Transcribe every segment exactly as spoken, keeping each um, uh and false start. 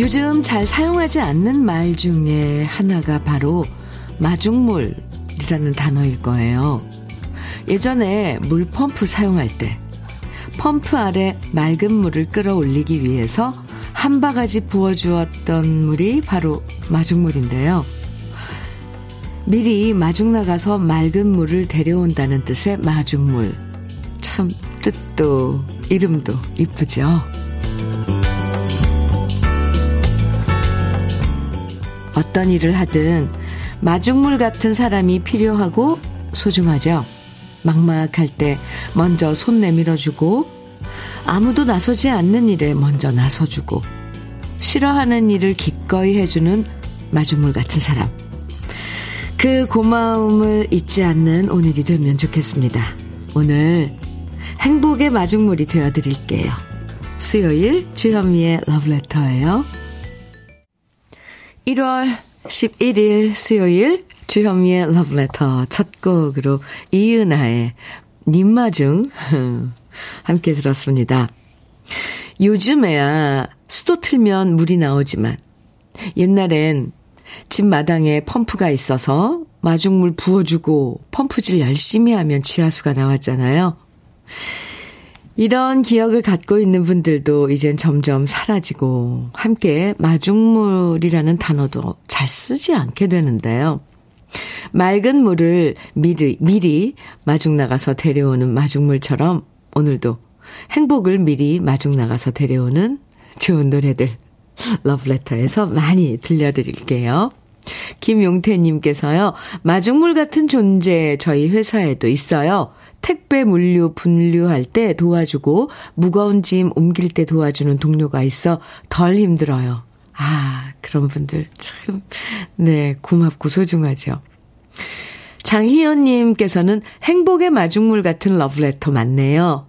요즘 잘 사용하지 않는 말 중에 하나가 바로 마중물이라는 단어일 거예요. 예전에 물펌프 사용할 때 펌프 아래 맑은 물을 끌어올리기 위해서 한 바가지 부어주었던 물이 바로 마중물인데요. 미리 마중 나가서 맑은 물을 데려온다는 뜻의 마중물. 참 뜻도 이름도 이쁘죠. 어떤 일을 하든 마중물 같은 사람이 필요하고 소중하죠. 막막할 때 먼저 손 내밀어주고, 아무도 나서지 않는 일에 먼저 나서주고, 싫어하는 일을 기꺼이 해주는 마중물 같은 사람. 그 고마움을 잊지 않는 오늘이 되면 좋겠습니다. 오늘 행복의 마중물이 되어드릴게요. 수요일 주현미의 러브레터예요. 일월 십일일 수요일 주현미의 러브레터 첫 곡으로 이은하의 님마중 함께 들었습니다. 요즘에야 수도 틀면 물이 나오지만 옛날엔 집 마당에 펌프가 있어서 마중물 부어주고 펌프질 열심히 하면 지하수가 나왔잖아요. 이런 기억을 갖고 있는 분들도 이젠 점점 사라지고 함께 마중물이라는 단어도 잘 쓰지 않게 되는데요. 맑은 물을 미리, 미리 마중 나가서 데려오는 마중물처럼 오늘도 행복을 미리 마중 나가서 데려오는 좋은 노래들 러브레터에서 많이 들려드릴게요. 김용태님께서요. 마중물 같은 존재 저희 회사에도 있어요. 택배 물류 분류할 때 도와주고 무거운 짐 옮길 때 도와주는 동료가 있어 덜 힘들어요. 아, 그런 분들 참 네 고맙고 소중하죠. 장희연님께서는 행복의 마중물 같은 러브레터 맞네요.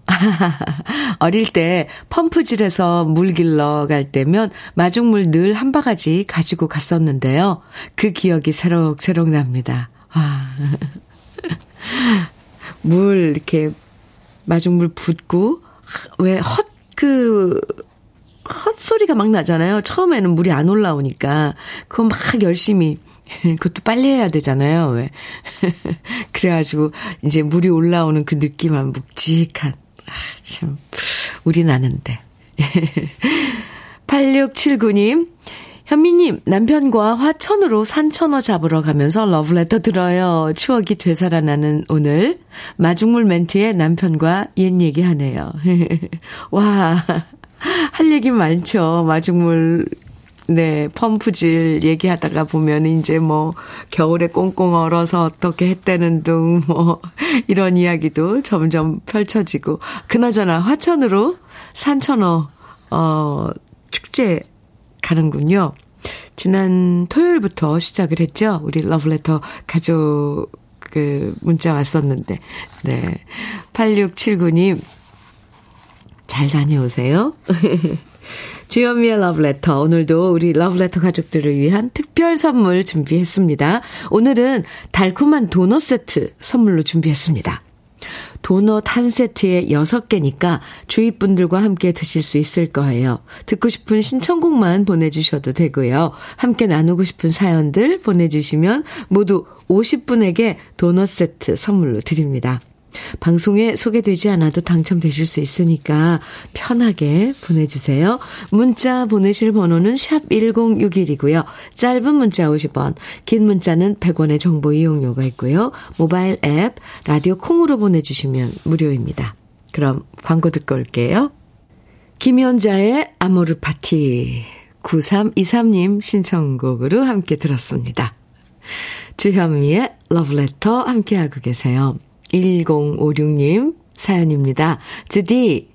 어릴 때 펌프질해서 물 길러 갈 때면 마중물 늘 한 바가지 가지고 갔었는데요. 그 기억이 새록새록 납니다. 아. 물 이렇게 마중물 붓고 왜 헛 그 헛소리가 막 나잖아요. 처음에는 물이 안 올라오니까 그거 막 열심히 그것도 빨리 해야 되잖아요. 왜 그래가지고 이제 물이 올라오는 그 느낌만 묵직한 아, 참 우리 나는데 팔육칠구 님 현미님 남편과 화천으로 산천어 잡으러 가면서 러브레터 들어요. 추억이 되살아나는 오늘 마중물 멘트에 남편과 옛 얘기하네요. 와 할 얘기 많죠. 마중물 네, 펌프질 얘기하다가 보면 이제 뭐 겨울에 꽁꽁 얼어서 어떻게 했다는 둥 뭐 이런 이야기도 점점 펼쳐지고 그나저나 화천으로 산천어 어 축제 가는군요. 지난 토요일부터 시작을 했죠. 우리 러브레터 가족 그 문자 왔었는데. 네. 팔육칠구 님 잘 다녀오세요. 주현미의 러브레터 오늘도 우리 러브레터 가족들을 위한 특별 선물 준비했습니다. 오늘은 달콤한 도넛 세트 선물로 준비했습니다. 도넛 한 세트에 여섯 개니까 주위 분들과 함께 드실 수 있을 거예요. 듣고 싶은 신청곡만 보내주셔도 되고요. 함께 나누고 싶은 사연들 보내주시면 모두 오십 분에게 도넛 세트 선물로 드립니다. 방송에 소개되지 않아도 당첨되실 수 있으니까 편하게 보내주세요. 문자 보내실 번호는 샵 천육십일이고요. 짧은 문자 오십 원, 긴 문자는 백 원의 정보 이용료가 있고요. 모바일 앱, 라디오 콩으로 보내주시면 무료입니다. 그럼 광고 듣고 올게요. 김연자의 아모르 파티 구삼이삼 님 신청곡으로 함께 들었습니다. 주현미의 러브레터 함께하고 계세요. 일공오육 님 사연입니다. 주디,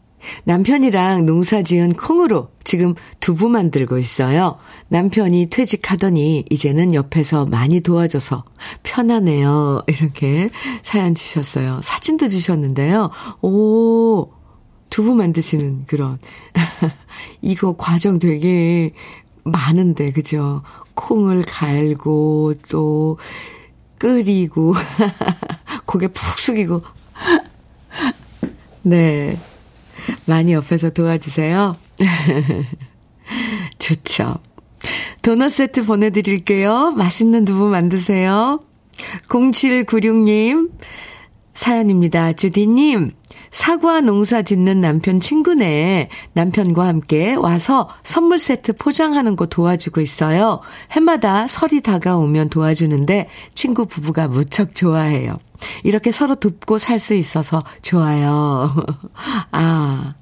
남편이랑 농사지은 콩으로 지금 두부 만들고 있어요. 남편이 퇴직하더니 이제는 옆에서 많이 도와줘서 편하네요. 이렇게 사연 주셨어요. 사진도 주셨는데요. 오, 두부 만드시는 그런 이거 과정 되게 많은데 그죠? 콩을 갈고 또 끓이고 고개 푹 숙이고 네 많이 옆에서 도와주세요. 좋죠. 도넛 세트 보내드릴게요. 맛있는 두부 만드세요. 공칠구육 님 사연입니다. 주디님, 사과 농사 짓는 남편 친구네 남편과 함께 와서 선물 세트 포장하는 거 도와주고 있어요. 해마다 설이 다가오면 도와주는데 친구 부부가 무척 좋아해요. 이렇게 서로 돕고 살 수 있어서 좋아요. 아,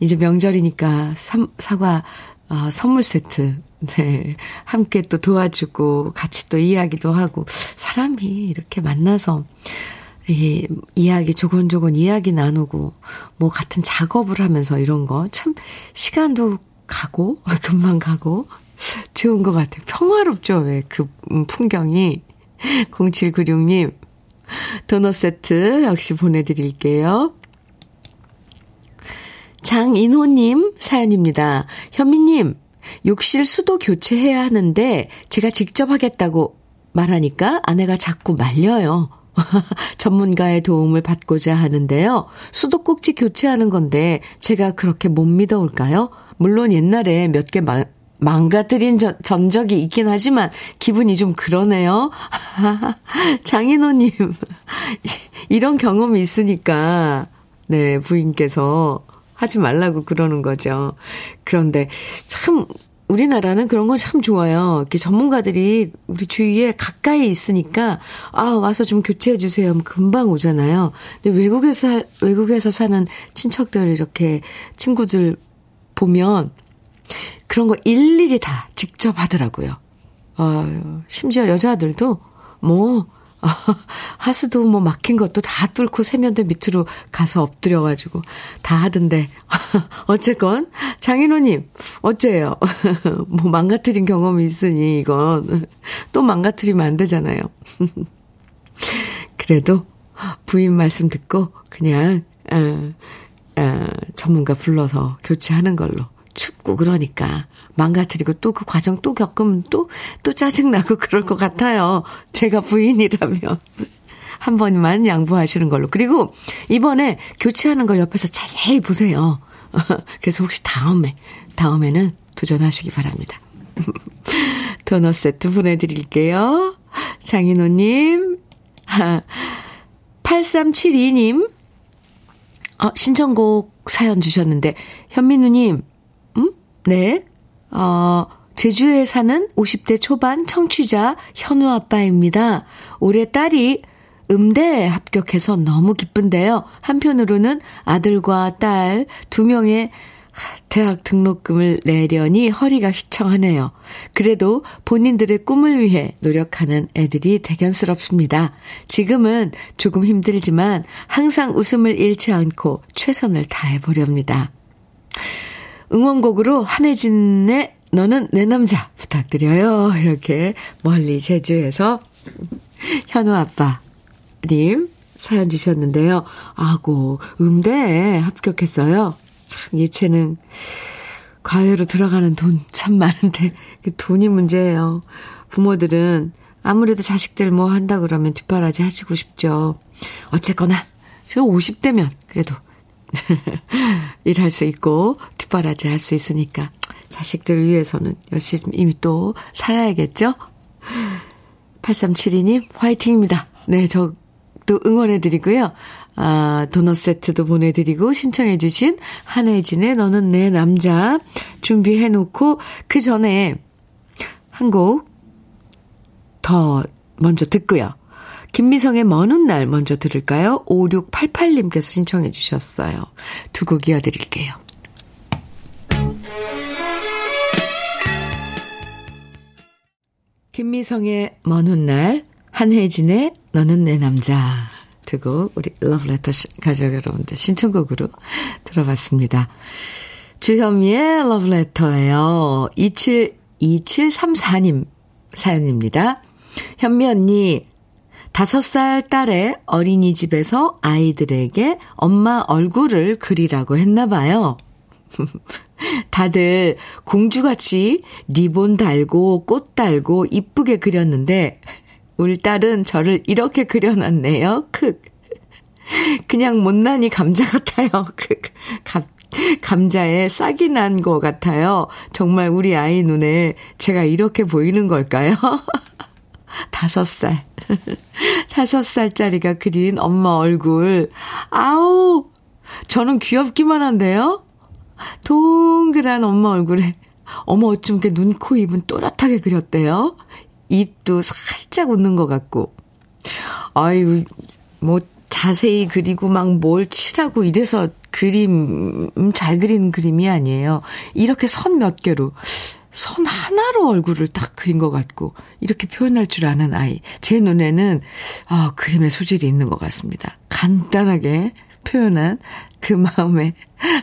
이제 명절이니까 삼, 사과 어, 선물 세트. 네, 함께 또 도와주고 같이 또 이야기도 하고 사람이 이렇게 만나서 이, 이야기 조곤조곤 이야기 나누고 뭐 같은 작업을 하면서 이런 거 참 시간도 가고 금방 가고 좋은 것 같아요. 평화롭죠. 왜 그 풍경이. 공칠구육 님 도넛 세트 역시 보내드릴게요. 장인호님 사연입니다. 현미님, 욕실 수도 교체해야 하는데 제가 직접 하겠다고 말하니까 아내가 자꾸 말려요. 전문가의 도움을 받고자 하는데요. 수도꼭지 교체하는 건데 제가 그렇게 못 믿어올까요? 물론 옛날에 몇 개 망가뜨린 저, 전적이 있긴 하지만 기분이 좀 그러네요. 장인호님, 이런 경험이 있으니까 네, 부인께서 하지 말라고 그러는 거죠. 그런데 참 우리나라는 그런 건 참 좋아요. 이렇게 전문가들이 우리 주위에 가까이 있으니까 아, 와서 좀 교체해 주세요 하면 금방 오잖아요. 근데 외국에서 외국에서 사는 친척들 이렇게 친구들 보면 그런 거 일일이 다 직접 하더라고요. 어, 심지어 여자들도 뭐 하수도 뭐 막힌 것도 다 뚫고 세면대 밑으로 가서 엎드려가지고 다 하던데. 어쨌건, 장인호님, 어째요? 뭐 망가뜨린 경험이 있으니 이건 또 망가뜨리면 안 되잖아요. 그래도 부인 말씀 듣고 그냥, 어, 어, 전문가 불러서 교체하는 걸로. 춥고 그러니까 망가뜨리고 또 그 과정 또 겪으면 또 또 짜증나고 그럴 것 같아요. 제가 부인이라면 한 번만 양보하시는 걸로. 그리고 이번에 교체하는 걸 옆에서 자세히 보세요. 그래서 혹시 다음에 다음에는 도전하시기 바랍니다. 도넛 세트 보내드릴게요. 장인호님. 팔삼칠이 님 어, 신청곡 사연 주셨는데 현민우님, 네, 어, 제주에 사는 오십 대 초반 청취자 현우 아빠입니다. 올해 딸이 음대에 합격해서 너무 기쁜데요. 한편으로는 아들과 딸 두 명의 대학 등록금을 내려니 허리가 휘청하네요. 그래도 본인들의 꿈을 위해 노력하는 애들이 대견스럽습니다. 지금은 조금 힘들지만 항상 웃음을 잃지 않고 최선을 다해보렵니다. 응원곡으로 한혜진의 너는 내 남자 부탁드려요. 이렇게 멀리 제주에서 현우 아빠님 사연 주셨는데요. 아고, 음대에 합격했어요. 참 예체능 과외로 들어가는 돈 참 많은데 돈이 문제예요. 부모들은 아무래도 자식들 뭐 한다 그러면 뒷바라지 하시고 싶죠. 어쨌거나 저 오십 대면 그래도 일할 수 있고 뒷바라지 할 수 있으니까 자식들을 위해서는 열심히 이미 또 살아야겠죠. 팔삼칠이 님 화이팅입니다. 네, 저도 응원해드리고요. 아, 도넛 세트도 보내드리고 신청해 주신 한혜진의 너는 내 남자 준비해놓고 그 전에 한 곡 더 먼저 듣고요. 김미성의 먼 훗날 먼저 들을까요? 오육팔팔 님께서 신청해 주셨어요. 두 곡 이어드릴게요. 김미성의 먼 훗날, 한혜진의 너는 내 남자 두 곡 우리 러브레터 가족 여러분들 신청곡으로 들어봤습니다. 주현미의 러브레터예요. 이칠이칠삼사 님 사연입니다. 현미 언니, 다섯 살 딸의 어린이집에서 아이들에게 엄마 얼굴을 그리라고 했나 봐요. 다들 공주같이 리본 달고 꽃 달고 이쁘게 그렸는데 우리 딸은 저를 이렇게 그려놨네요. 크. 그냥 못난이 감자 같아요. 크. 감자에 싹이 난 것 같아요. 정말 우리 아이 눈에 제가 이렇게 보이는 걸까요? 다섯 살. 다섯 살짜리가 그린 엄마 얼굴. 아우, 저는 귀엽기만 한데요. 동그란 엄마 얼굴에 어머 어쩜 이렇게 눈, 코, 입은 또렷하게 그렸대요. 입도 살짝 웃는 것 같고. 아유, 뭐 자세히 그리고 막 뭘 칠하고 이래서 그림 잘 그리는 그림이 아니에요. 이렇게 선 몇 개로, 선 하나로 얼굴을 딱 그린 것 같고 이렇게 표현할 줄 아는 아이. 제 눈에는 아, 그림의 소질이 있는 것 같습니다. 간단하게 표현한 그 마음에,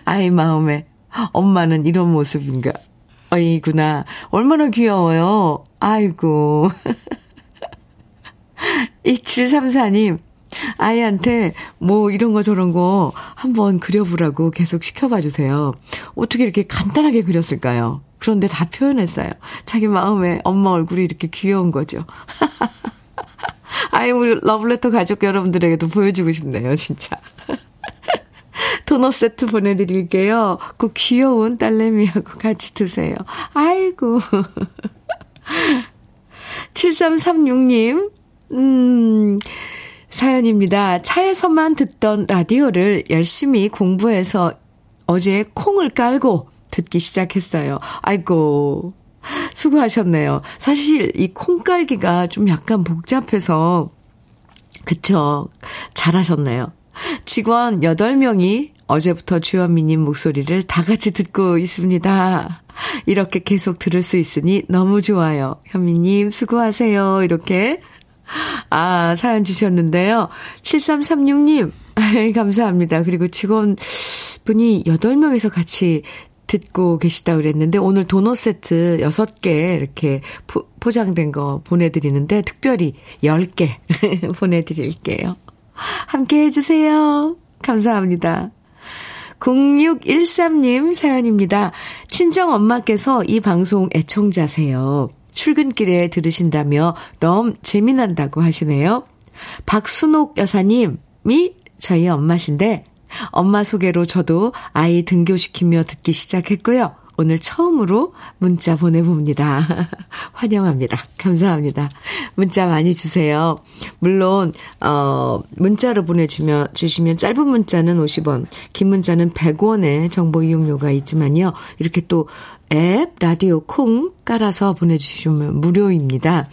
아이 마음에 엄마는 이런 모습인가. 어이구나. 얼마나 귀여워요. 아이고. 이칠삼사 님. 아이한테 뭐 이런 거 저런 거 한번 그려보라고 계속 시켜봐 주세요. 어떻게 이렇게 간단하게 그렸을까요? 그런데 다 표현했어요. 자기 마음에 엄마 얼굴이 이렇게 귀여운 거죠. 아이, 우리 러브레터 가족 여러분들에게도 보여주고 싶네요, 진짜. 도넛 세트 보내드릴게요. 그 귀여운 딸내미하고 같이 드세요. 아이고. 칠삼삼육 님, 음, 사연입니다. 차에서만 듣던 라디오를 열심히 공부해서 어제 콩을 깔고 듣기 시작했어요. 아이고, 수고하셨네요. 사실 이 콩 깔기가 좀 약간 복잡해서, 그쵸, 잘하셨네요. 직원 여덟 명이 어제부터 주현미님 목소리를 다 같이 듣고 있습니다. 이렇게 계속 들을 수 있으니 너무 좋아요. 현미님 수고하세요. 이렇게 아 사연 주셨는데요. 칠삼삼육 님 감사합니다. 그리고 직원분이 여덟 명에서 같이 듣고 계시다고 그랬는데 오늘 도넛 세트 여섯 개 이렇게 포, 포장된 거 보내드리는데 특별히 열 개 보내드릴게요. 함께 해주세요. 감사합니다. 공육일삼 님 사연입니다. 친정엄마께서 이 방송 애청자세요. 출근길에 들으신다며 너무 재미난다고 하시네요. 박순옥 여사님이 저희 엄마신데 엄마 소개로 저도 아이 등교시키며 듣기 시작했고요. 오늘 처음으로 문자 보내봅니다. 환영합니다. 감사합니다. 문자 많이 주세요. 물론 어, 문자로 보내주면 주시면 짧은 문자는 오십 원, 긴 문자는 백 원의 정보 이용료가 있지만요. 이렇게 또 앱 라디오 콩 깔아서 보내주시면 무료입니다.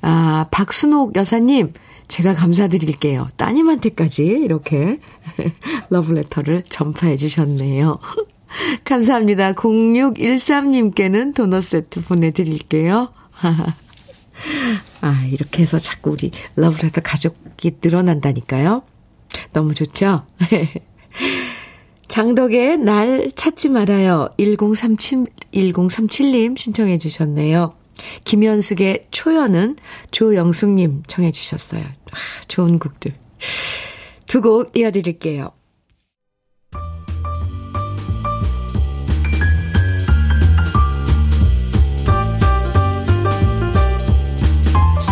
아, 박순옥 여사님 제가 감사드릴게요. 따님한테까지 이렇게 러브레터를 전파해 주셨네요. 감사합니다. 공육일삼 님께는 도넛 세트 보내드릴게요. 아, 이렇게 해서 자꾸 우리 러브레터 가족이 늘어난다니까요. 너무 좋죠? 장덕의 날 찾지 말아요. 일공삼칠, 일공삼칠 님 신청해 주셨네요. 김현숙의 초연은 조영숙님 청해 주셨어요. 아, 좋은 곡들. 두 곡 이어드릴게요.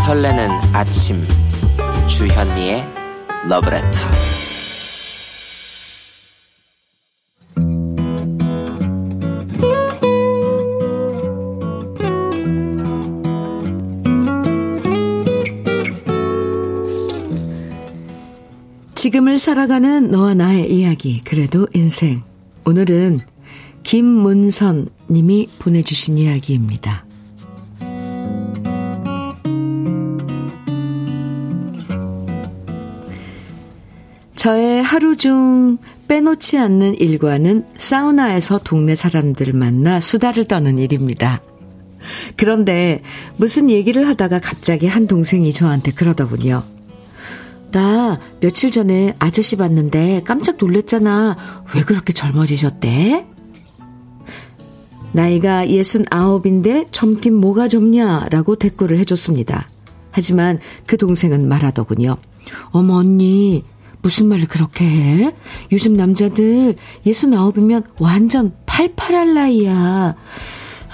설레는 아침 주현미의 러브레터. 지금을 살아가는 너와 나의 이야기, 그래도 인생. 오늘은 김문선 님이 보내주신 이야기입니다. 저의 하루 중 빼놓지 않는 일과는 사우나에서 동네 사람들 만나 수다를 떠는 일입니다. 그런데 무슨 얘기를 하다가 갑자기 한 동생이 저한테 그러더군요. 나 며칠 전에 아저씨 봤는데 깜짝 놀랬잖아. 왜 그렇게 젊어지셨대? 나이가 예순아홉인데 젊긴 뭐가 젊냐라고 댓글을 해줬습니다. 하지만 그 동생은 말하더군요. 어머 언니, 무슨 말을 그렇게 해? 요즘 남자들 예순아홉이면 완전 팔팔할 나이야.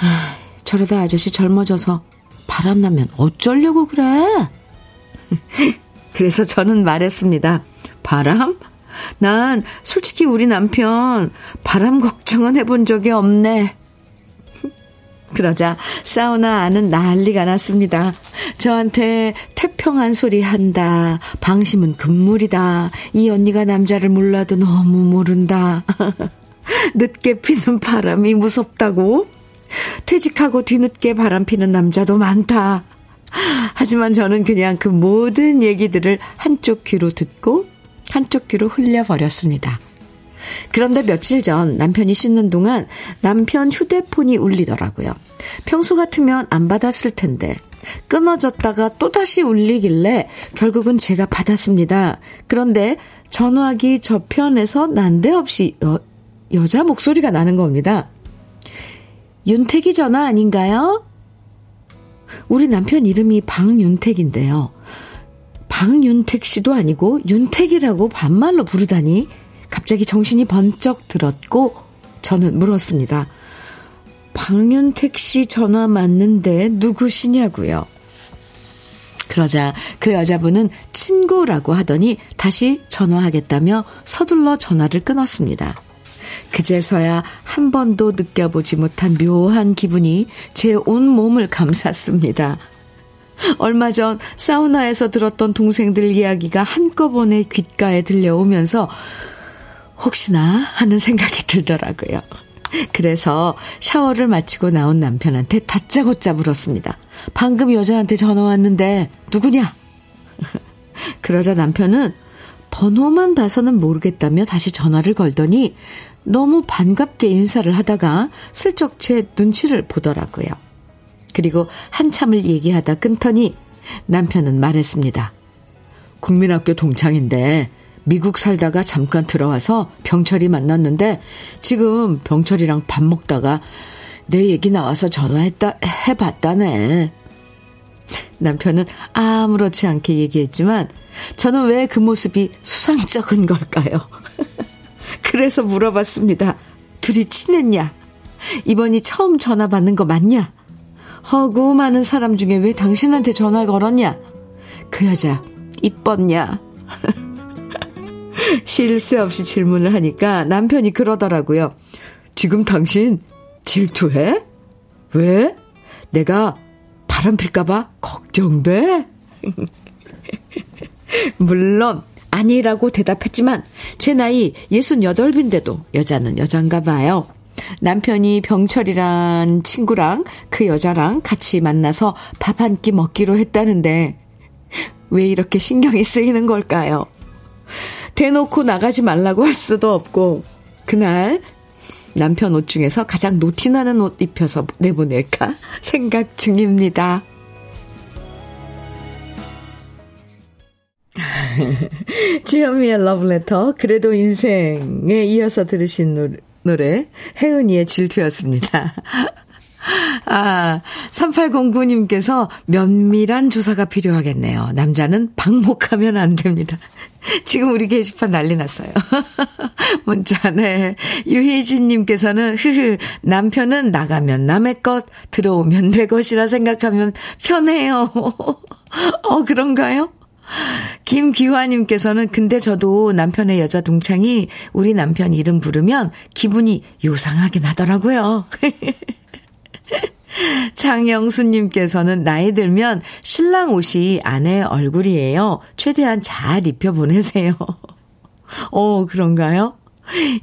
아, 저러다 아저씨 젊어져서 바람나면 어쩌려고 그래? 그래서 저는 말했습니다. 바람? 난 솔직히 우리 남편 바람 걱정은 해본 적이 없네. 그러자 사우나 안은 난리가 났습니다. 저한테 태평한 소리 한다. 방심은 금물이다. 이 언니가 남자를 몰라도 너무 모른다. 늦게 피는 바람이 무섭다고. 퇴직하고 뒤늦게 바람 피는 남자도 많다. 하지만 저는 그냥 그 모든 얘기들을 한쪽 귀로 듣고 한쪽 귀로 흘려버렸습니다. 그런데 며칠 전 남편이 씻는 동안 남편 휴대폰이 울리더라고요. 평소 같으면 안 받았을 텐데 끊어졌다가 또다시 울리길래 결국은 제가 받았습니다. 그런데 전화기 저편에서 난데없이 여, 여자 목소리가 나는 겁니다. 윤택이 전화 아닌가요? 우리 남편 이름이 박윤택인데요. 박윤택 씨도 아니고 윤택이라고 반말로 부르다니 갑자기 정신이 번쩍 들었고 저는 물었습니다. 박윤택 씨 전화 맞는데 누구시냐고요. 그러자 그 여자분은 친구라고 하더니 다시 전화하겠다며 서둘러 전화를 끊었습니다. 그제서야 한 번도 느껴보지 못한 묘한 기분이 제 온몸을 감쌌습니다. 얼마 전 사우나에서 들었던 동생들 이야기가 한꺼번에 귓가에 들려오면서 혹시나 하는 생각이 들더라고요. 그래서 샤워를 마치고 나온 남편한테 다짜고짜 물었습니다. 방금 여자한테 전화 왔는데 누구냐? 그러자 남편은 번호만 봐서는 모르겠다며 다시 전화를 걸더니 너무 반갑게 인사를 하다가 슬쩍 제 눈치를 보더라고요. 그리고 한참을 얘기하다 끊더니 남편은 말했습니다. 국민학교 동창인데 미국 살다가 잠깐 들어와서 병철이 만났는데 지금 병철이랑 밥 먹다가 내 얘기 나와서 전화했다 해봤다네. 남편은 아무렇지 않게 얘기했지만 저는 왜 그 모습이 수상쩍은 걸까요? 그래서 물어봤습니다. 둘이 친했냐? 이번이 처음 전화 받는 거 맞냐? 허구 많은 사람 중에 왜 당신한테 전화 걸었냐? 그 여자 이뻤냐? 쉴 새 없이 질문을 하니까 남편이 그러더라고요. 지금 당신 질투해? 왜? 내가 바람 필까봐 걱정돼? 물론 아니라고 대답했지만 제 나이 예순여덟인데도 여자는 여잔가 봐요. 남편이 병철이란 친구랑 그 여자랑 같이 만나서 밥 한 끼 먹기로 했다는데 왜 이렇게 신경이 쓰이는 걸까요? 대놓고 나가지 말라고 할 수도 없고 그날 남편 옷 중에서 가장 노티나는 옷 입혀서 내보낼까 생각 중입니다. 주현미의 러브레터 그래도 인생에 이어서 들으신 노래 혜은이의 질투였습니다. 아, 삼팔공구 님께서 면밀한 조사가 필요하겠네요. 남자는 방목하면 안 됩니다. 지금 우리 게시판 난리 났어요. 문자네. 유희진님께서는 흐흐 남편은 나가면 남의 것 들어오면 내 것이라 생각하면 편해요. 어 그런가요? 김기화님께서는 근데 저도 남편의 여자 동창이 우리 남편 이름 부르면 기분이 요상하게 나더라고요. 장영수님께서는 나이 들면 신랑 옷이 아내의 얼굴이에요. 최대한 잘 입혀보내세요. 어, 그런가요?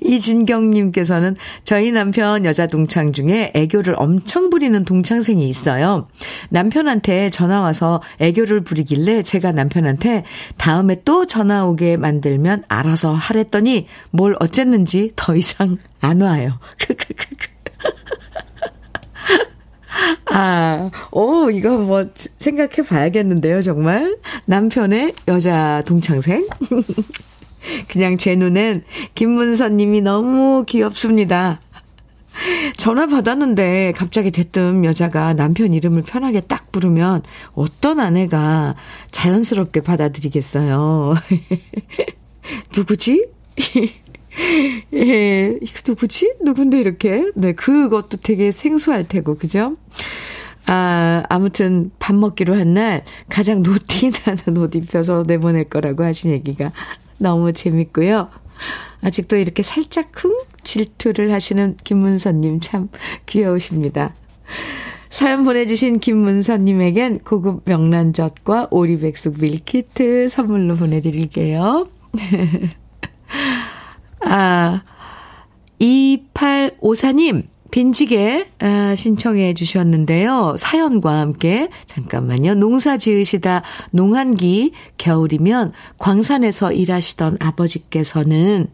이진경님께서는 저희 남편 여자 동창 중에 애교를 엄청 부리는 동창생이 있어요. 남편한테 전화와서 애교를 부리길래 제가 남편한테 다음에 또 전화오게 만들면 알아서 하랬더니 뭘 어쨌는지 더 이상 안 와요. 아, 오, 이거 뭐 생각해 봐야겠는데요, 정말. 남편의 여자 동창생. 그냥 제 눈엔 김문선 님이 너무 귀엽습니다. 전화 받았는데 갑자기 대뜸 여자가 남편 이름을 편하게 딱 부르면 어떤 아내가 자연스럽게 받아들이겠어요. 누구지? 예, 이거 누구지? 누군데 이렇게? 네, 그것도 되게 생소할 테고, 그죠? 아, 아무튼 밥 먹기로 한 날 가장 노티나는 옷 입혀서 내보낼 거라고 하신 얘기가 너무 재밌고요. 아직도 이렇게 살짝쿵 질투를 하시는 김문선님 참 귀여우십니다. 사연 보내주신 김문선님에겐 고급 명란젓과 오리백숙 밀키트 선물로 보내드릴게요. 아, 이팔오사님 빈지게 아, 신청해 주셨는데요. 사연과 함께 잠깐만요. 농사 지으시다 농한기 겨울이면 광산에서 일하시던 아버지께서는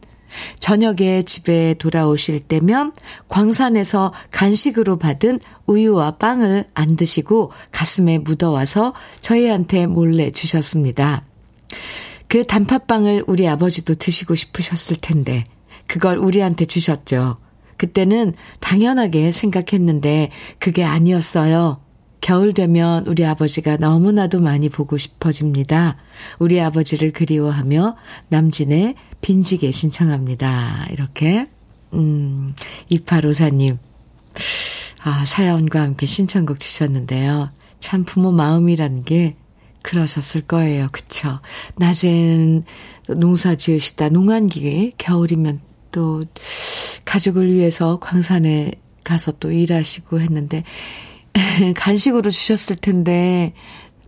저녁에 집에 돌아오실 때면 광산에서 간식으로 받은 우유와 빵을 안 드시고 가슴에 묻어와서 저희한테 몰래 주셨습니다. 그 단팥빵을 우리 아버지도 드시고 싶으셨을 텐데 그걸 우리한테 주셨죠. 그때는 당연하게 생각했는데 그게 아니었어요. 겨울 되면 우리 아버지가 너무나도 많이 보고 싶어집니다. 우리 아버지를 그리워하며 남진의 빈지게 신청합니다. 이렇게 음, 이팔오사님 아, 사연과 함께 신청곡 주셨는데요. 참 부모 마음이라는 게 그러셨을 거예요. 그쵸? 낮엔 농사 지으시다 농한기 겨울이면 또 가족을 위해서 광산에 가서 또 일하시고 했는데 간식으로 주셨을 텐데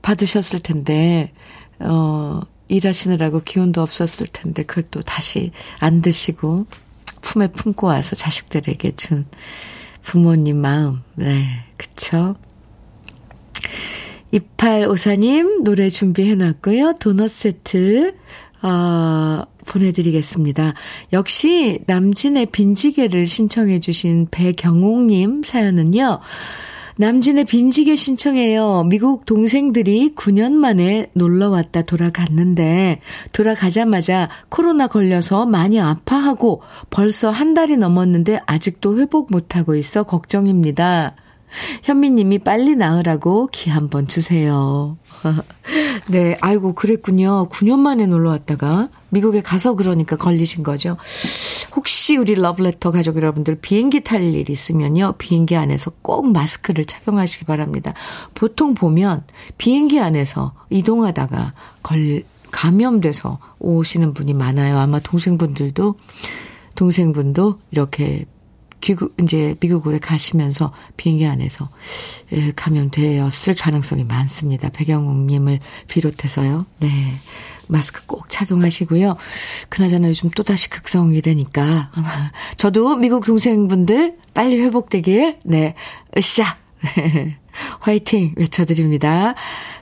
받으셨을 텐데 어, 일하시느라고 기운도 없었을 텐데 그걸 또 다시 안 드시고 품에 품고 와서 자식들에게 준 부모님 마음. 네, 그쵸? 이팔오사님 노래 준비해놨고요. 도넛 세트 어, 보내드리겠습니다. 역시 남진의 빈지게를 신청해 주신 배경옥님 사연은요. 남진의 빈지게 신청해요. 미국 동생들이 구 년 만에 놀러 왔다 돌아갔는데 돌아가자마자 코로나 걸려서 많이 아파하고 벌써 한 달이 넘었는데 아직도 회복 못하고 있어 걱정입니다. 현미님이 빨리 나으라고 기 한번 주세요. 네, 아이고 그랬군요. 구 년 만에 놀러 왔다가 미국에 가서 그러니까 걸리신 거죠. 혹시 우리 러브레터 가족 여러분들 비행기 탈 일 있으면요. 비행기 안에서 꼭 마스크를 착용하시기 바랍니다. 보통 보면 비행기 안에서 이동하다가 걸, 감염돼서 오시는 분이 많아요. 아마 동생분들도 동생분도 이렇게 귀국, 이제 미국으로 가시면서 비행기 안에서 감염되었을 가능성이 많습니다. 배경옥님을 비롯해서요. 네. 마스크 꼭 착용하시고요. 그나저나 요즘 또다시 극성이 되니까. 저도 미국 동생분들 빨리 회복되길, 네. 으쌰! 네. 화이팅! 외쳐드립니다.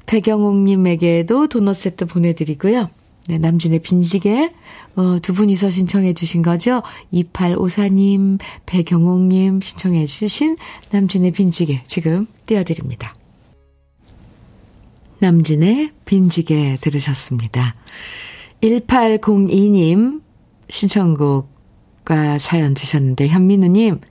배경옥님에게도 도넛 세트 보내드리고요. 네, 남진의 빈지게 어, 두 분이서 신청해 주신 거죠. 이팔오사님, 배경옥님 신청해 주신 남진의 빈지게 지금 띄워드립니다. 남진의 빈지게 들으셨습니다. 일팔공이님 신청곡과 사연 주셨는데 현민우님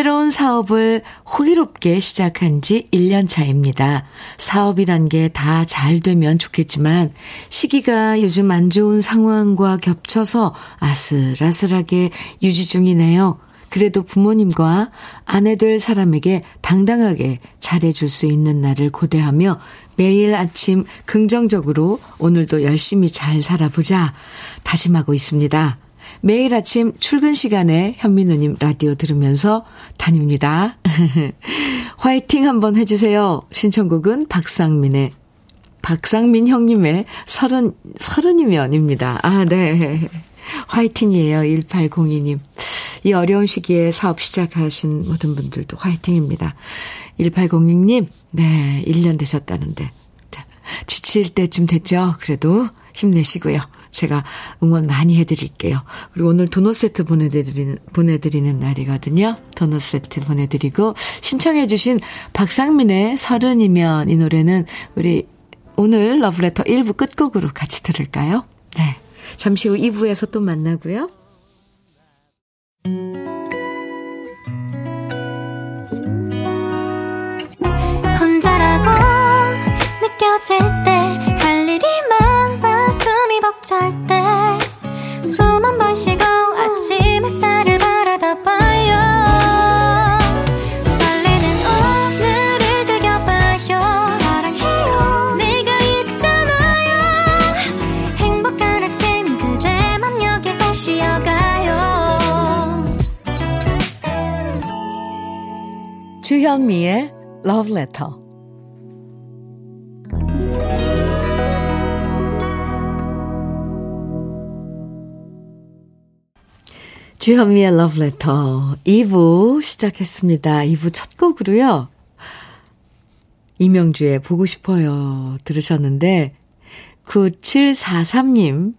새로운 사업을 호기롭게 시작한 지 일 년 차입니다. 사업이란 게 다 잘 되면 좋겠지만 시기가 요즘 안 좋은 상황과 겹쳐서 아슬아슬하게 유지 중이네요. 그래도 부모님과 아내 될 사람에게 당당하게 잘해줄 수 있는 날을 고대하며 매일 아침 긍정적으로 오늘도 열심히 잘 살아보자 다짐하고 있습니다. 매일 아침 출근 시간에 현민우님 라디오 들으면서 다닙니다. 화이팅 한번 해주세요. 신청곡은 박상민의, 박상민 형님의 서른, 서른이면입니다. 아, 네. 화이팅이에요. 일팔공이님. 이 어려운 시기에 사업 시작하신 모든 분들도 화이팅입니다. 일팔공육님, 네. 일 년 되셨다는데. 자, 지칠 때쯤 됐죠? 그래도 힘내시고요. 제가 응원 많이 해드릴게요. 그리고 오늘 도넛 세트 보내드리는, 보내드리는 날이거든요. 도넛 세트 보내드리고 신청해주신 박상민의 서른이면 이 노래는 우리 오늘 러브레터 일 부 끝곡으로 같이 들을까요? 네, 잠시 후 이 부에서 또 만나고요. 혼자라고 느껴질 때 할 일이 많아 숨이 벅찰 때 숨 한 번 쉬고 아침 햇살을 바라다 봐요. 설레는 오늘을 즐겨봐요. 사랑해요. 네가 있잖아요. 행복한 아침 그대 맘 여기서 쉬어가요. 주현미의 Love Letter. 주현미의 Love Letter 이 부 시작했습니다. 이 부 첫 곡으로요, 이명주의 보고 싶어요 들으셨는데 구칠사삼 님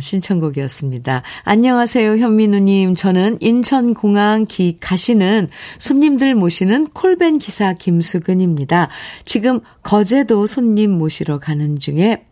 신청곡이었습니다. 안녕하세요, 현민우님. 저는 인천공항 기, 가시는 손님들 모시는 콜밴 기사 김수근입니다. 지금 거제도 손님 모시러 가는 중에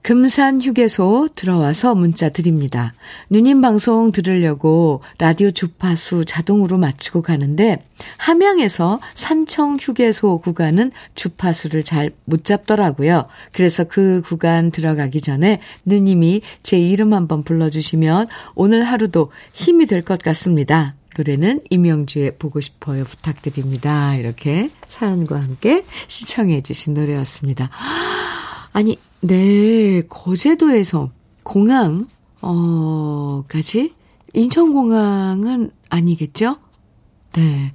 금산 휴게소 들어와서 문자 드립니다. 누님 방송 들으려고 라디오 주파수 자동으로 맞추고 가는데 함양에서 산청 휴게소 구간은 주파수를 잘 못 잡더라고요. 그래서 그 구간 들어가기 전에 누님이 제 이름 한번 불러주시면 오늘 하루도 힘이 될 것 같습니다. 노래는 임영주의 보고 싶어요 부탁드립니다. 이렇게 사연과 함께 시청해 주신 노래였습니다. 아니, 네, 거제도에서 공항, 어, 까지? 인천공항은 아니겠죠? 네.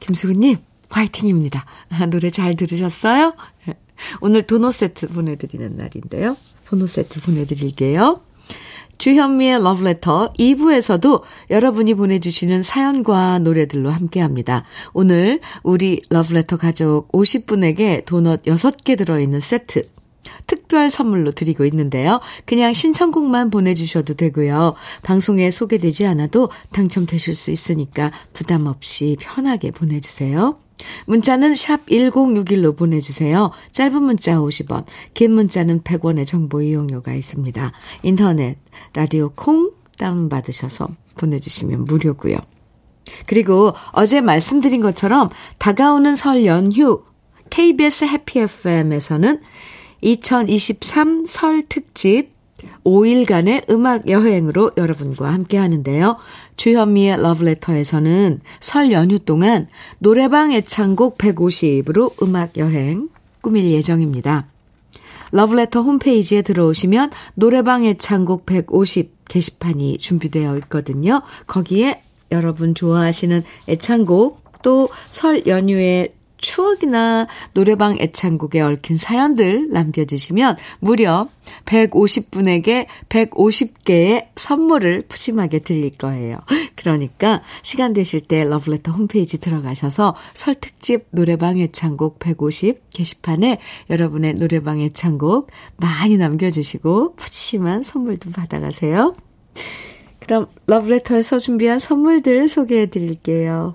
김수근님, 화이팅입니다. 아, 노래 잘 들으셨어요? 오늘 도넛 세트 보내드리는 날인데요. 도넛 세트 보내드릴게요. 주현미의 러브레터 이 부에서도 여러분이 보내주시는 사연과 노래들로 함께합니다. 오늘 우리 러브레터 가족 오십 분에게 도넛 여섯 개 들어있는 세트 특별 선물로 드리고 있는데요. 그냥 신청곡만 보내주셔도 되고요. 방송에 소개되지 않아도 당첨되실 수 있으니까 부담 없이 편하게 보내주세요. 문자는 샵 일공육일로 보내주세요. 짧은 문자 오십 원, 긴 문자는 백 원의 정보 이용료가 있습니다. 인터넷, 라디오 콩 다운받으셔서 보내주시면 무료고요. 그리고 어제 말씀드린 것처럼 다가오는 설 연휴 케이비에스 해피 에프엠에서는 이천이십삼 설 특집 오 일간의 음악 여행으로 여러분과 함께 하는데요. 주현미의 러브레터에서는 설 연휴 동안 노래방 애창곡 백오십으로 음악 여행 꾸밀 예정입니다. 러브레터 홈페이지에 들어오시면 노래방 애창곡 백오십 게시판이 준비되어 있거든요. 거기에 여러분 좋아하시는 애창곡 또 설 연휴에 추억이나 노래방 애창곡에 얽힌 사연들 남겨주시면 무려 백오십 분에게 백오십 개의 선물을 푸짐하게 드릴 거예요. 그러니까 시간 되실 때 러브레터 홈페이지 들어가셔서 설 특집 노래방 애창곡 백오십 게시판에 여러분의 노래방 애창곡 많이 남겨주시고 푸짐한 선물도 받아가세요. 그럼 러브레터에서 준비한 선물들 소개해드릴게요.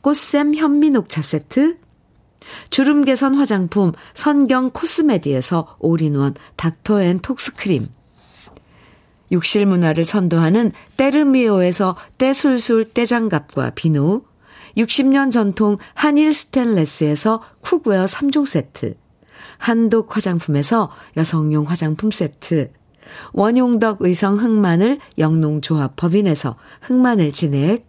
꽃샘 현미녹차 세트, 주름개선 화장품 선경 코스메디에서 올인원 닥터앤톡스크림, 욕실 문화를 선도하는 때르미오에서 때술술 때장갑과 비누, 육십 년 전통 한일 스텐레스에서 쿡웨어 삼 종 세트, 한독 화장품에서 여성용 화장품 세트, 원용덕 의성 흑마늘 영농조합 법인에서 흑마늘 진액,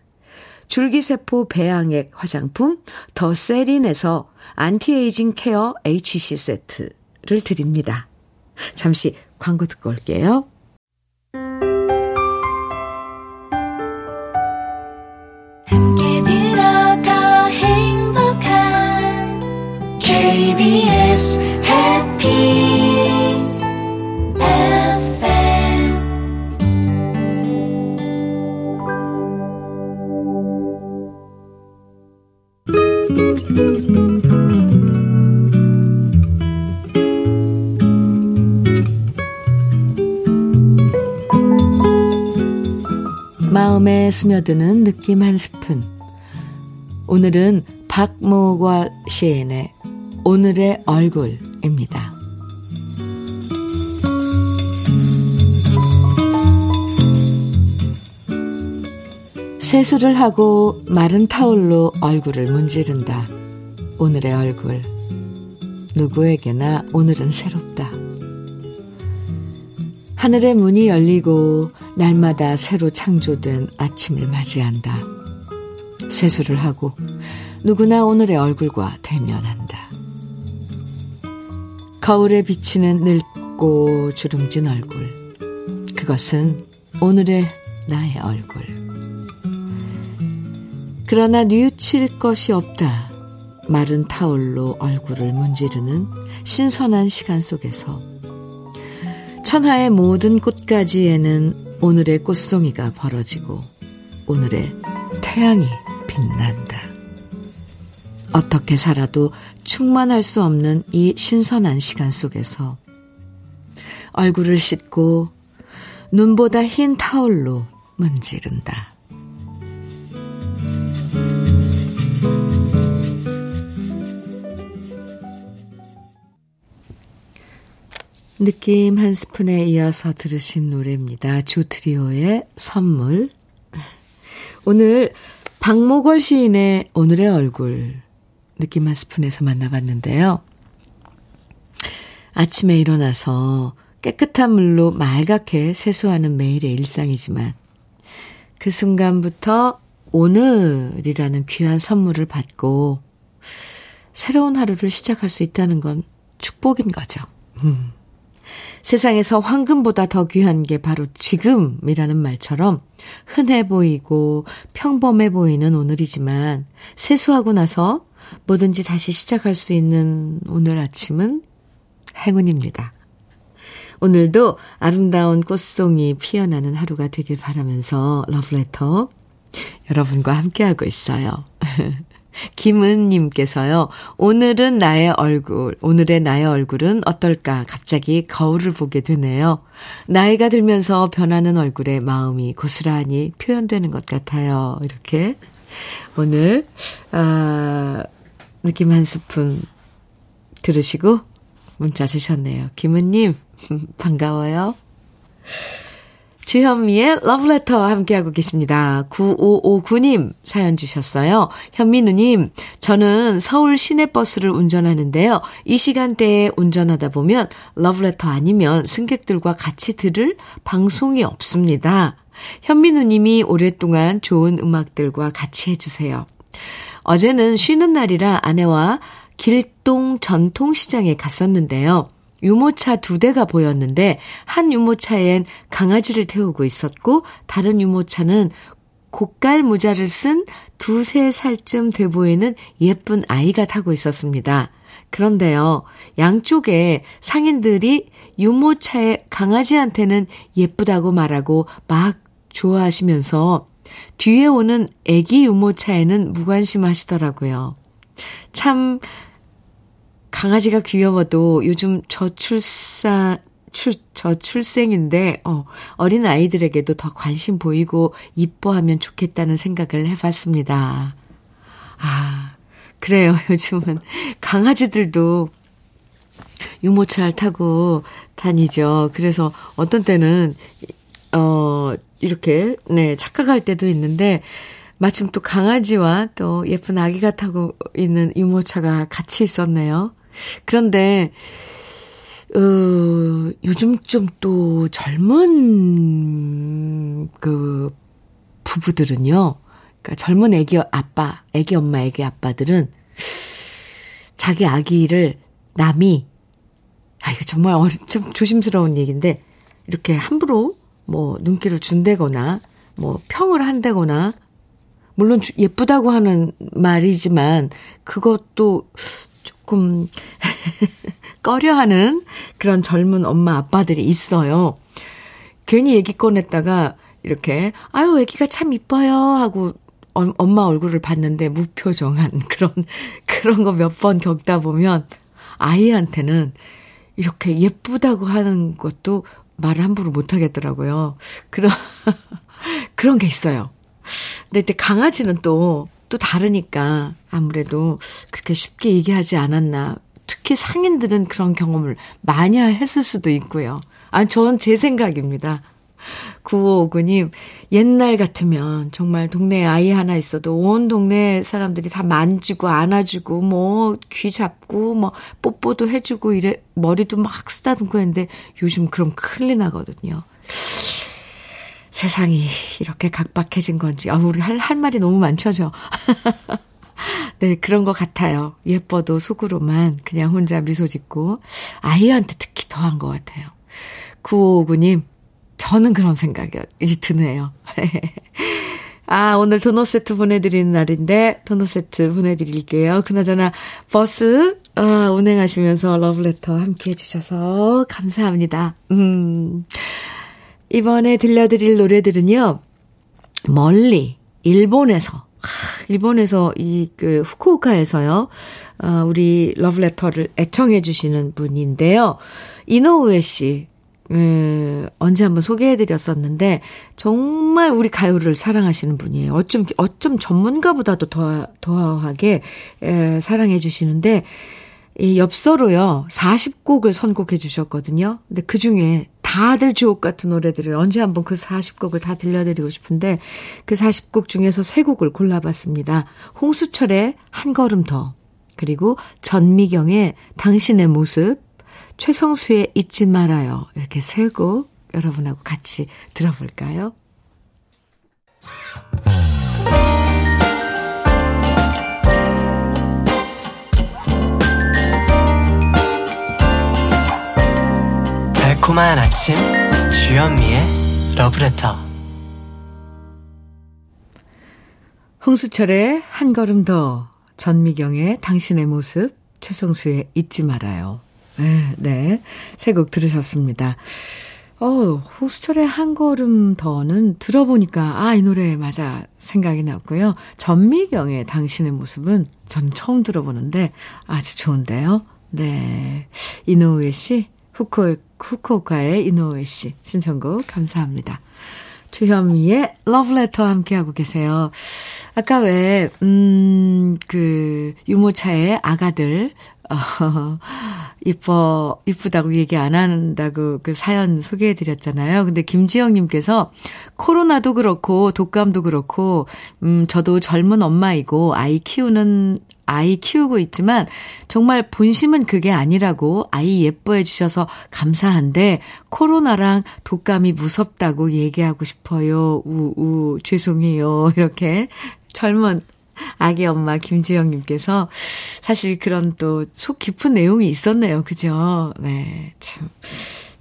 줄기세포 배양액 화장품 더 세린에서 안티에이징 케어 에이치씨 세트를 드립니다. 잠시 광고 듣고 올게요. 함께 들어가 행복한 케이비에스 해피 에프엠 입에 스며드는 느낌 한 스푼. 오늘은 박무과 시인의 오늘의 얼굴입니다. 세수를 하고 마른 타올로 얼굴을 문지른다. 오늘의 얼굴. 누구에게나 오늘은 새롭다. 하늘의 문이 열리고 날마다 새로 창조된 아침을 맞이한다. 세수를 하고 누구나 오늘의 얼굴과 대면한다. 거울에 비치는 늙고 주름진 얼굴. 그것은 오늘의 나의 얼굴. 그러나 뉘우칠 것이 없다. 마른 타올로 얼굴을 문지르는 신선한 시간 속에서 천하의 모든 꽃가지에는 오늘의 꽃송이가 벌어지고 오늘의 태양이 빛난다. 어떻게 살아도 충만할 수 없는 이 신선한 시간 속에서 얼굴을 씻고 눈보다 흰 타올로 문지른다. 느낌 한 스푼에 이어서 들으신 노래입니다. 조트리오의 선물. 오늘 박목월 시인의 오늘의 얼굴 느낌 한 스푼에서 만나봤는데요. 아침에 일어나서 깨끗한 물로 맑게 세수하는 매일의 일상이지만 그 순간부터 오늘이라는 귀한 선물을 받고 새로운 하루를 시작할 수 있다는 건 축복인 거죠. 음. 세상에서 황금보다 더 귀한 게 바로 지금이라는 말처럼 흔해 보이고 평범해 보이는 오늘이지만 세수하고 나서 뭐든지 다시 시작할 수 있는 오늘 아침은 행운입니다. 오늘도 아름다운 꽃송이 피어나는 하루가 되길 바라면서 러브레터 여러분과 함께하고 있어요. 김은님께서요. 오늘은 나의 얼굴, 오늘의 나의 얼굴은 어떨까 갑자기 거울을 보게 되네요. 나이가 들면서 변하는 얼굴에 마음이 고스란히 표현되는 것 같아요. 이렇게 오늘 아, 느낌 한 스푼 들으시고 문자 주셨네요. 김은님 반가워요. 주현미의 러브레터 함께하고 계십니다. 구오오구 님 사연 주셨어요. 현미누님, 저는 서울 시내버스를 운전하는데요. 이 시간대에 운전하다 보면 러브레터 아니면 승객들과 같이 들을 방송이 없습니다. 현미누님이 오랫동안 좋은 음악들과 같이 해주세요. 어제는 쉬는 날이라 아내와 길동 전통시장에 갔었는데요. 유모차 두 대가 보였는데 한 유모차엔 강아지를 태우고 있었고 다른 유모차는 고깔 모자를 쓴 두세 살쯤 돼 보이는 예쁜 아이가 타고 있었습니다. 그런데요. 양쪽에 상인들이 유모차의 강아지한테는 예쁘다고 말하고 막 좋아하시면서 뒤에 오는 애기 유모차에는 무관심하시더라고요. 참... 강아지가 귀여워도 요즘 저출산, 출, 저출생인데, 어, 어린 아이들에게도 더 관심 보이고 이뻐하면 좋겠다는 생각을 해봤습니다. 아, 그래요. 요즘은 강아지들도 유모차를 타고 다니죠. 그래서 어떤 때는, 어, 이렇게, 네, 착각할 때도 있는데, 마침 또 강아지와 또 예쁜 아기가 타고 있는 유모차가 같이 있었네요. 그런데 어, 요즘 좀 또 젊은 그 부부들은요, 그러니까 젊은 애기 아빠, 애기 엄마, 애기 아빠들은 자기 아기를 남이 아 이거 정말 어리, 좀 조심스러운 얘기인데 이렇게 함부로 뭐 눈길을 준대거나 뭐 평을 한대거나 물론 예쁘다고 하는 말이지만 그것도 조금 꺼려하는 그런 젊은 엄마 아빠들이 있어요. 괜히 얘기 꺼냈다가 이렇게 아유 애기가 참 이뻐요 하고 어, 엄마 얼굴을 봤는데 무표정한 그런 그런 거 몇 번 겪다 보면 아이한테는 이렇게 예쁘다고 하는 것도 말을 함부로 못 하겠더라고요. 그런 그런 게 있어요. 근데 강아지는 또, 또 다르니까 아무래도 그렇게 쉽게 얘기하지 않았나. 특히 상인들은 그런 경험을 많이 했을 수도 있고요. 아, 전 제 생각입니다. 구오오구 님, 옛날 같으면 정말 동네에 아이 하나 있어도 온 동네 사람들이 다 만지고 안아주고 뭐 귀 잡고 뭐 뽀뽀도 해주고 이래 머리도 막 쓰다듬고 했는데 요즘 그럼 큰일 나거든요. 세상이 이렇게 각박해진 건지 아 우리 할, 할 말이 너무 많죠. 네, 그런 것 같아요. 예뻐도 속으로만 그냥 혼자 미소 짓고 아이한테 특히 더한 것 같아요. 구오오구 님, 저는 그런 생각이 드네요. 아, 오늘 도넛 세트 보내드리는 날인데 도넛 세트 보내드릴게요. 그나저나 버스 어, 운행하시면서 러브레터 함께해 주셔서 감사합니다. 음, 이번에 들려드릴 노래들은요. 멀리 일본에서 일본에서 이 그 후쿠오카에서요. 어, 우리 러브레터를 애청해 주시는 분인데요. 이노우에 씨. 음, 언제 한번 소개해드렸었는데 정말 우리 가요를 사랑하시는 분이에요. 어쩜 어쩜 전문가보다도 더 더하게 에, 사랑해 주시는데 이 엽서로요 사십 곡을 선곡해 주셨거든요. 근데 그 중에 다들 주옥 같은 노래들을 언제 한번 그 사십 곡을 다 들려드리고 싶은데 그 사십 곡 중에서 세 곡을 골라봤습니다. 홍수철의 한 걸음 더, 그리고 전미경의 당신의 모습, 최성수의 잊지 말아요. 이렇게 세 곡 여러분하고 같이 들어볼까요? 달콤한 아침 주현미의 러브레터. 홍수철의 한 걸음 더, 전미경의 당신의 모습, 최성수의 잊지 말아요. 네, 세 곡 들으셨습니다. 어, 홍수철의 한 걸음 더는 들어보니까 아, 이 노래 맞아 생각이 났고요. 전미경의 당신의 모습은 저는 처음 들어보는데 아주 좋은데요. 네, 이노우에 씨, 후쿠, 후쿠오카의 이노우에 씨 신청곡 감사합니다. 주현미의 러브레터 함께하고 계세요. 아까 왜 음, 그 유모차의 아가들 어, 이뻐, 이쁘다고 얘기 안 한다고 그 사연 소개해드렸잖아요. 근데 김지영님께서 코로나도 그렇고 독감도 그렇고, 음, 저도 젊은 엄마이고 아이 키우는, 아이 키우고 있지만 정말 본심은 그게 아니라고 아이 예뻐해 주셔서 감사한데 코로나랑 독감이 무섭다고 얘기하고 싶어요. 우우, 죄송해요. 이렇게 젊은 아기 엄마 김지영님께서 사실 그런 또 속 깊은 내용이 있었네요. 그죠? 네. 참,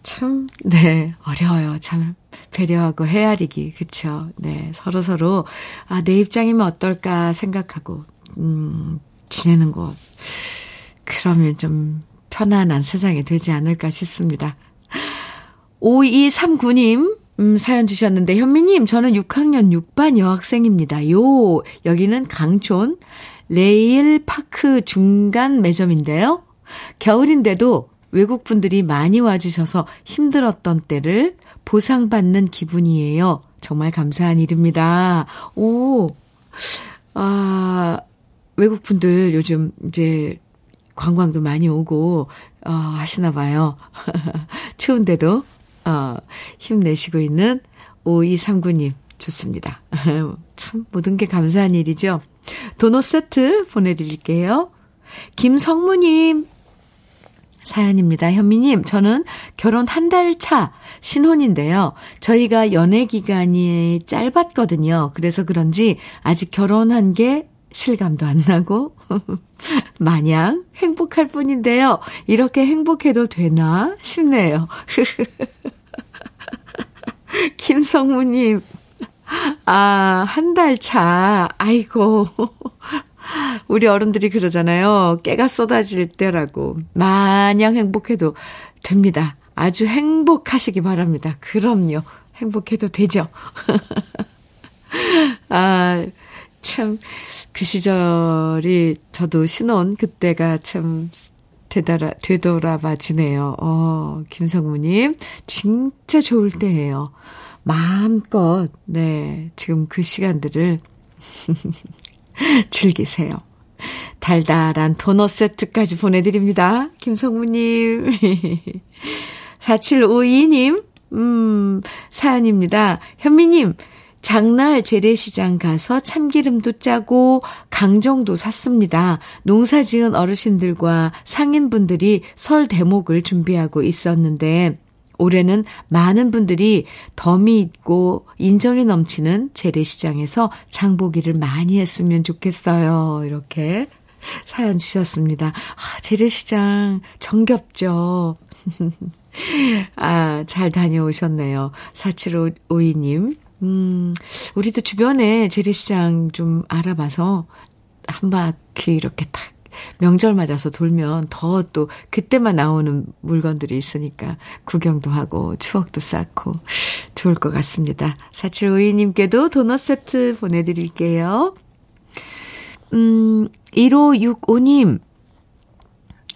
참, 네. 어려워요. 참. 배려하고 헤아리기. 그쵸? 네. 서로서로, 아, 내 입장이면 어떨까 생각하고, 음, 지내는 것. 그러면 좀 편안한 세상이 되지 않을까 싶습니다. 오이삼구 님. 음, 사연 주셨는데, 현미님, 저는 육 학년 육 반 여학생입니다. 요, 여기는 강촌 레일파크 중간 매점인데요. 겨울인데도 외국분들이 많이 와주셔서 힘들었던 때를 보상받는 기분이에요. 정말 감사한 일입니다. 오, 아, 외국분들 요즘 이제 관광도 많이 오고, 어, 하시나 봐요. 추운데도. 어, 힘내시고 있는 오이삼구 님 좋습니다. 참 모든 게 감사한 일이죠. 도넛 세트 보내드릴게요. 김성무님 사연입니다. 현미님, 저는 결혼 한 달 차 신혼인데요. 저희가 연애 기간이 짧았거든요. 그래서 그런지 아직 결혼한 게 실감도 안 나고 마냥 행복할 뿐인데요. 이렇게 행복해도 되나 싶네요. 김성무님, 아, 한 달 차, 아이고. 우리 어른들이 그러잖아요. 깨가 쏟아질 때라고. 마냥 행복해도 됩니다. 아주 행복하시기 바랍니다. 그럼요. 행복해도 되죠. 아, 참, 그 시절이 저도 신혼 그때가 참 되돌아, 되돌아봐지네요. 어, 김성무님, 진짜 좋을 때예요. 마음껏 네 지금 그 시간들을 즐기세요. 달달한 도넛 세트까지 보내드립니다. 김성무님. 사칠오이 님 음, 사연입니다. 현미님, 장날 재래시장 가서 참기름도 짜고 강정도 샀습니다. 농사지은 어르신들과 상인분들이 설 대목을 준비하고 있었는데 올해는 많은 분들이 덤이 있고 인정이 넘치는 재래시장에서 장보기를 많이 했으면 좋겠어요. 이렇게 사연 주셨습니다. 아, 재래시장 정겹죠. 아, 잘 다녀오셨네요. 사칠오이 님. 음, 우리도 주변에 재래시장 좀 알아봐서 한 바퀴 이렇게 탁 명절 맞아서 돌면 더 또 그때만 나오는 물건들이 있으니까 구경도 하고 추억도 쌓고 좋을 것 같습니다. 사칠오이 님께도 도넛 세트 보내드릴게요. 음, 일오육오 님.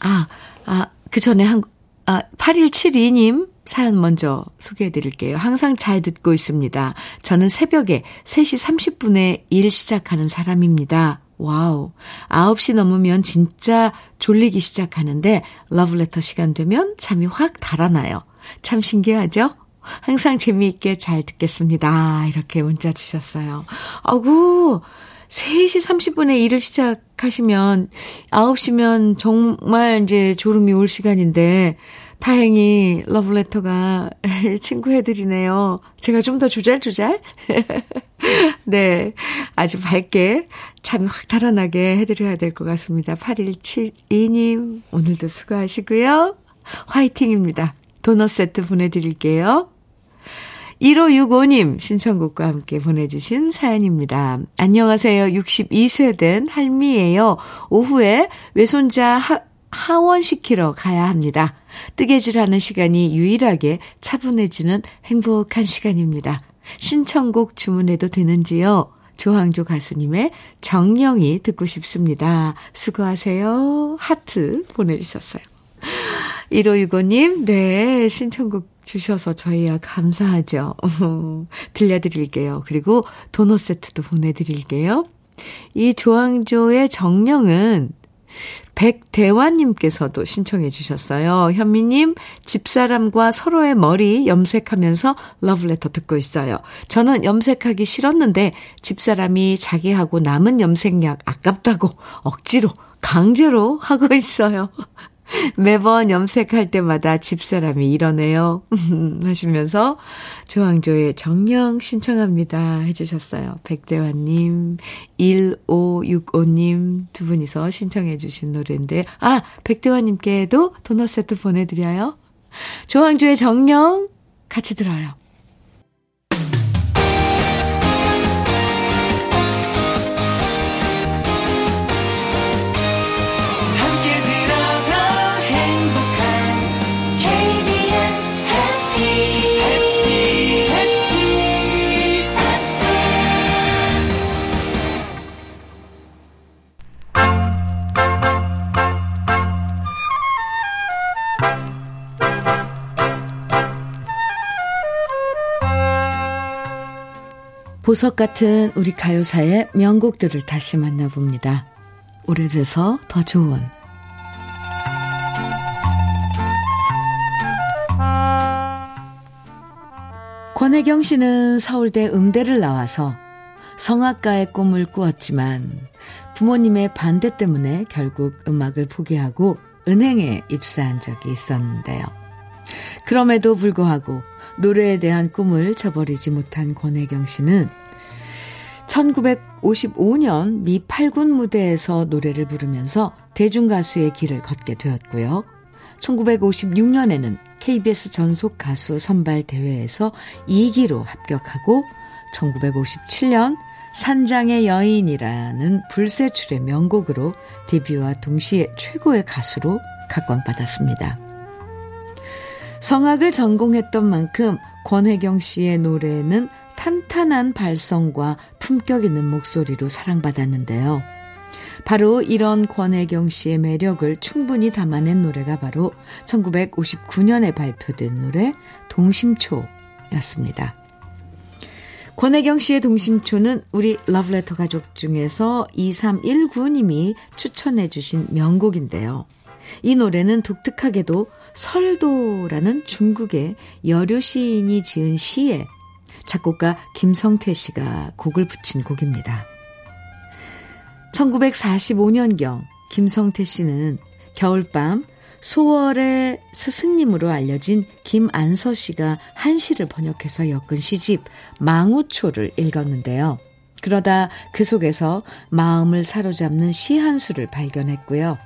아, 아, 그 전에 한, 아, 팔일칠이 님. 사연 먼저 소개해드릴게요. 항상 잘 듣고 있습니다. 저는 새벽에 세 시 삼십 분에 일 시작하는 사람입니다. 와우. 아홉 시 넘으면 진짜 졸리기 시작하는데 러브레터 시간 되면 잠이 확 달아나요. 참 신기하죠? 항상 재미있게 잘 듣겠습니다. 이렇게 문자 주셨어요. 아구, 세 시 삼십 분에 일을 시작하시면 아홉 시면 정말 이제 졸음이 올 시간인데 다행히 러브레터가 친구해드리네요. 제가 좀 더 조잘조잘 네, 아주 밝게 잠이 확 달아나게 해드려야 될 것 같습니다. 팔일칠이 님 오늘도 수고하시고요. 화이팅입니다. 도넛 세트 보내드릴게요. 일오육오 님 신청곡과 함께 보내주신 사연입니다. 안녕하세요. 육십이 세 된 할미예요. 오후에 외손자 하, 하원시키러 가야 합니다. 뜨개질하는 시간이 유일하게 차분해지는 행복한 시간입니다. 신청곡 주문해도 되는지요? 조항조 가수님의 정령이 듣고 싶습니다. 수고하세요. 하트 보내주셨어요. 일오육오 님, 네, 신청곡 주셔서 저희야 감사하죠. 들려드릴게요. 그리고 도넛 세트도 보내드릴게요. 이 조항조의 정령은 백대화님께서도 신청해 주셨어요. 현미님, 집사람과 서로의 머리 염색하면서 러브레터 듣고 있어요. 저는 염색하기 싫었는데 집사람이 자기하고 남은 염색약 아깝다고 억지로 강제로 하고 있어요. 매번 염색할 때마다 집사람이 이러네요. 하시면서 조항조의 정령 신청합니다 해주셨어요. 백대환님, 일오육오 님 두 분이서 신청해 주신 노래인데 아, 백대환님께도 도넛 세트 보내드려요. 조항조의 정령 같이 들어요. 보석 같은 우리 가요사의 명곡들을 다시 만나봅니다. 오래돼서 더 좋은. 권혜경 씨는 서울대 음대를 나와서 성악가의 꿈을 꾸었지만 부모님의 반대 때문에 결국 음악을 포기하고 은행에 입사한 적이 있었는데요. 그럼에도 불구하고 노래에 대한 꿈을 저버리지 못한 권혜경 씨는 천구백오십오 년 미 팔 군 무대에서 노래를 부르면서 대중가수의 길을 걷게 되었고요. 천구백오십육 년에는 케이비에스 전속 가수 선발 대회에서 이 기로 합격하고 천구백오십칠 년 산장의 여인이라는 불세출의 명곡으로 데뷔와 동시에 최고의 가수로 각광받았습니다. 성악을 전공했던 만큼 권혜경 씨의 노래는 탄탄한 발성과 품격 있는 목소리로 사랑받았는데요. 바로 이런 권혜경 씨의 매력을 충분히 담아낸 노래가 바로 천구백오십구 년에 발표된 노래 동심초였습니다. 권혜경 씨의 동심초는 우리 러브레터 가족 중에서 이삼일구 님이 추천해 주신 명곡인데요. 이 노래는 독특하게도 설도라는 중국의 여류 시인이 지은 시에 작곡가 김성태 씨가 곡을 붙인 곡입니다. 천구백사십오 년경 김성태 씨는 겨울밤 소월의 스승님으로 알려진 김안서 씨가 한시를 번역해서 엮은 시집 망우초를 읽었는데요. 그러다 그 속에서 마음을 사로잡는 시 한 수를 발견했고요.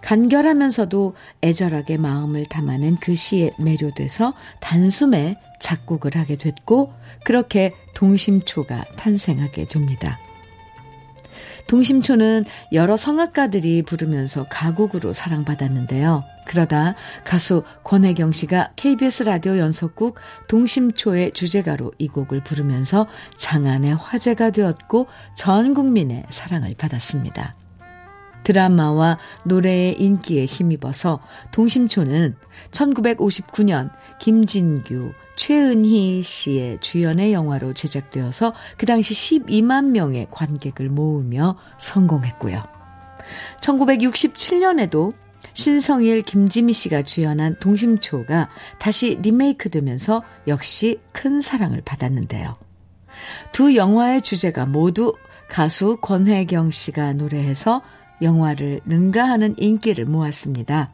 간결하면서도 애절하게 마음을 담아낸 그 시에 매료돼서 단숨에 작곡을 하게 됐고 그렇게 동심초가 탄생하게 됩니다. 동심초는 여러 성악가들이 부르면서 가곡으로 사랑받았는데요. 그러다 가수 권혜경 씨가 케이비에스 라디오 연속극 동심초의 주제가로 이 곡을 부르면서 장안의 화제가 되었고 전 국민의 사랑을 받았습니다. 드라마와 노래의 인기에 힘입어서 동심초는 천구백오십구 년 김진규, 최은희 씨의 주연의 영화로 제작되어서 그 당시 십이만 명의 관객을 모으며 성공했고요. 천구백육십칠 년에도 신성일, 김지미 씨가 주연한 동심초가 다시 리메이크되면서 역시 큰 사랑을 받았는데요. 두 영화의 주제가 모두 가수 권혜경 씨가 노래해서 영화를 능가하는 인기를 모았습니다.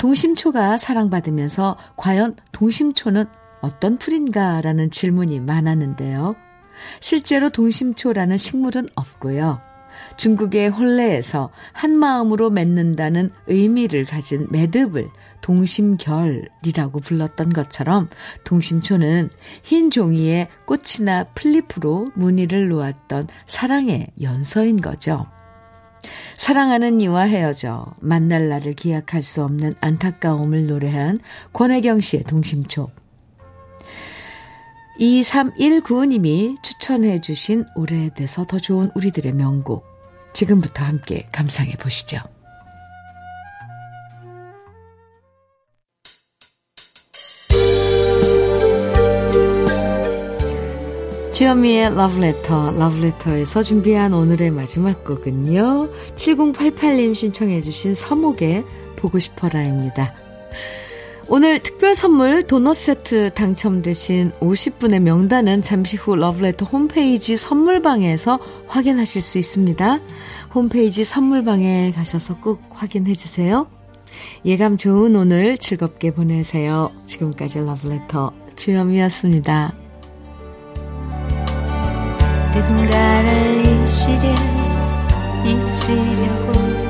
동심초가 사랑받으면서 과연 동심초는 어떤 풀인가라는 질문이 많았는데요. 실제로 동심초라는 식물은 없고요. 중국의 혼례에서 한 마음으로 맺는다는 의미를 가진 매듭을 동심결이라고 불렀던 것처럼 동심초는 흰 종이에 꽃이나 플립으로 무늬를 놓았던 사랑의 연서인 거죠. 사랑하는 이와 헤어져 만날 날을 기약할 수 없는 안타까움을 노래한 권혜경 씨의 동심초. 이삼일구 님이 추천해 주신 오래돼서 더 좋은 우리들의 명곡. 지금부터 함께 감상해 보시죠. 주현미의 러브레터, 러브레터에서 준비한 오늘의 마지막 곡은요. 칠공팔팔 님 신청해 주신 서목의 보고 싶어라입니다. 오늘 특별 선물 도넛 세트 당첨되신 오십 분의 명단은 잠시 후 러브레터 홈페이지 선물방에서 확인하실 수 있습니다. 홈페이지 선물방에 가셔서 꼭 확인해 주세요. 예감 좋은 오늘 즐겁게 보내세요. 지금까지 러브레터 주현미였습니다. 누군가를 잊으려, 잊으려고